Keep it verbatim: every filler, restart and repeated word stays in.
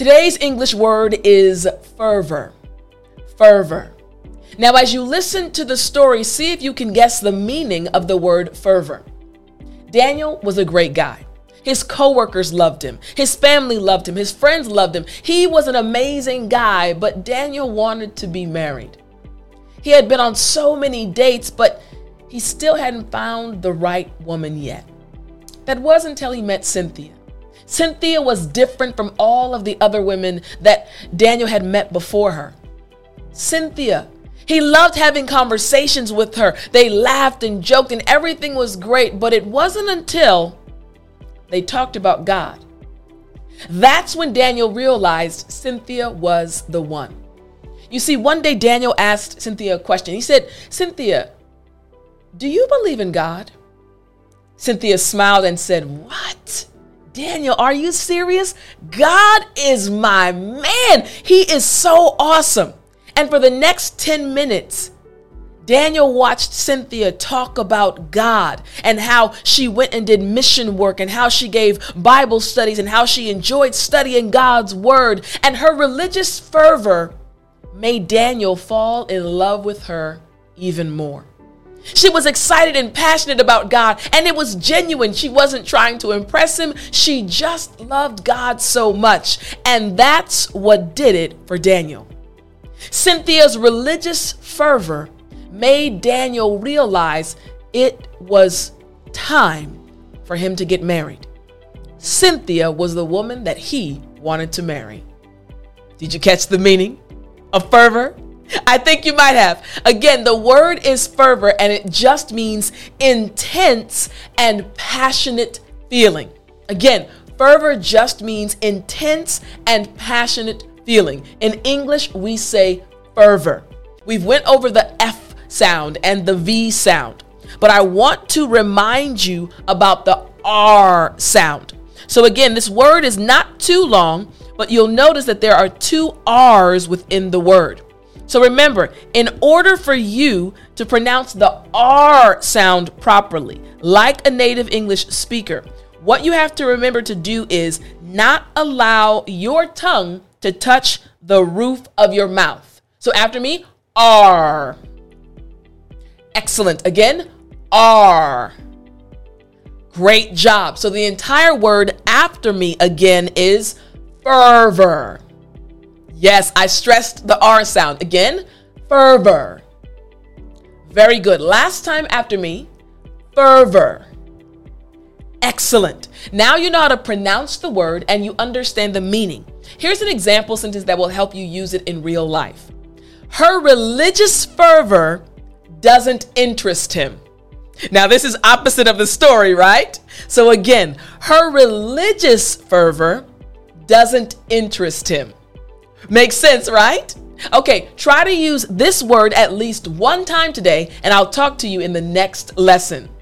Today's English word is fervor. Fervor. Now, as you listen to the story, see if you can guess the meaning of the word fervor. Daniel was a great guy. His coworkers loved him. His family loved him. His friends loved him. He was an amazing guy, but Daniel wanted to be married. He had been on so many dates, but he still hadn't found the right woman yet. That was until he met Cynthia. Cynthia was different from all of the other women that Daniel had met before her. Cynthia, he loved having conversations with her. They laughed and joked and everything was great, but it wasn't until they talked about God. That's when Daniel realized Cynthia was the one. You see, one day Daniel asked Cynthia a question. He said, "Cynthia, do you believe in God?" Cynthia smiled and said, "What? Daniel, are you serious? God is my man. He is so awesome." And for the next ten minutes, Daniel watched Cynthia talk about God and how she went and did mission work and how she gave Bible studies and how she enjoyed studying God's word. And her religious fervor made Daniel fall in love with her even more. She was excited and passionate about God, and it was genuine. She wasn't trying to impress him. She just loved God so much. And that's what did it for Daniel. Cynthia's religious fervor made Daniel realize it was time for him to get married. Cynthia was the woman that he wanted to marry. Did you catch the meaning of fervor? I think you might have. Again, the word is fervor, and it just means intense and passionate feeling. Again, fervor just means intense and passionate feeling. In English, we say fervor. We've went over the F sound and the V sound, but I want to remind you about the R sound. So again, this word is not too long, but you'll notice that there are two R's within the word. So remember, in order for you to pronounce the R sound properly, like a native English speaker, what you have to remember to do is not allow your tongue to touch the roof of your mouth. So after me, R. Excellent. Again, R. Great job. So the entire word after me again is fervor. Yes, I stressed the R sound. Again, fervor. Very good. Last time after me, fervor. Excellent. Now you know how to pronounce the word and you understand the meaning. Here's an example sentence that will help you use it in real life. Her religious fervor doesn't interest him. Now, this is opposite of the story, right? So again, her religious fervor doesn't interest him. Makes sense, right? Okay, try to use this word at least one time today, and I'll talk to you in the next lesson.